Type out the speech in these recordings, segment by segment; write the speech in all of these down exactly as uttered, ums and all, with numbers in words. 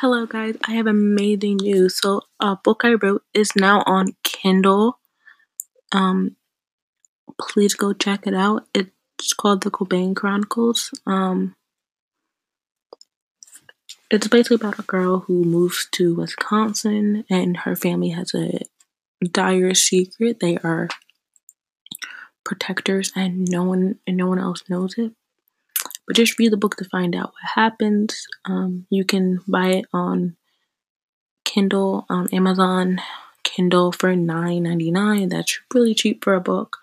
Hello guys, I have amazing news. So a book I wrote is now on Kindle. Um, please go check it out. It's called The Cobain Chronicles. Um, it's basically about a girl who moves to Wisconsin and her family has a dire secret. They are protectors and no one and no one else knows it. But just read the book to find out what happens. Um, you can buy it on Kindle, on Amazon Kindle for nine ninety-nine. That's really cheap for a book.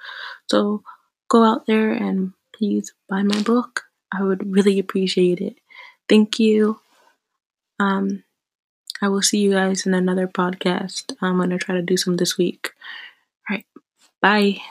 So go out there and please buy my book. I would really appreciate it. Thank you. Um, I will see you guys in another podcast. I'm going to try to do some this week. All right. Bye.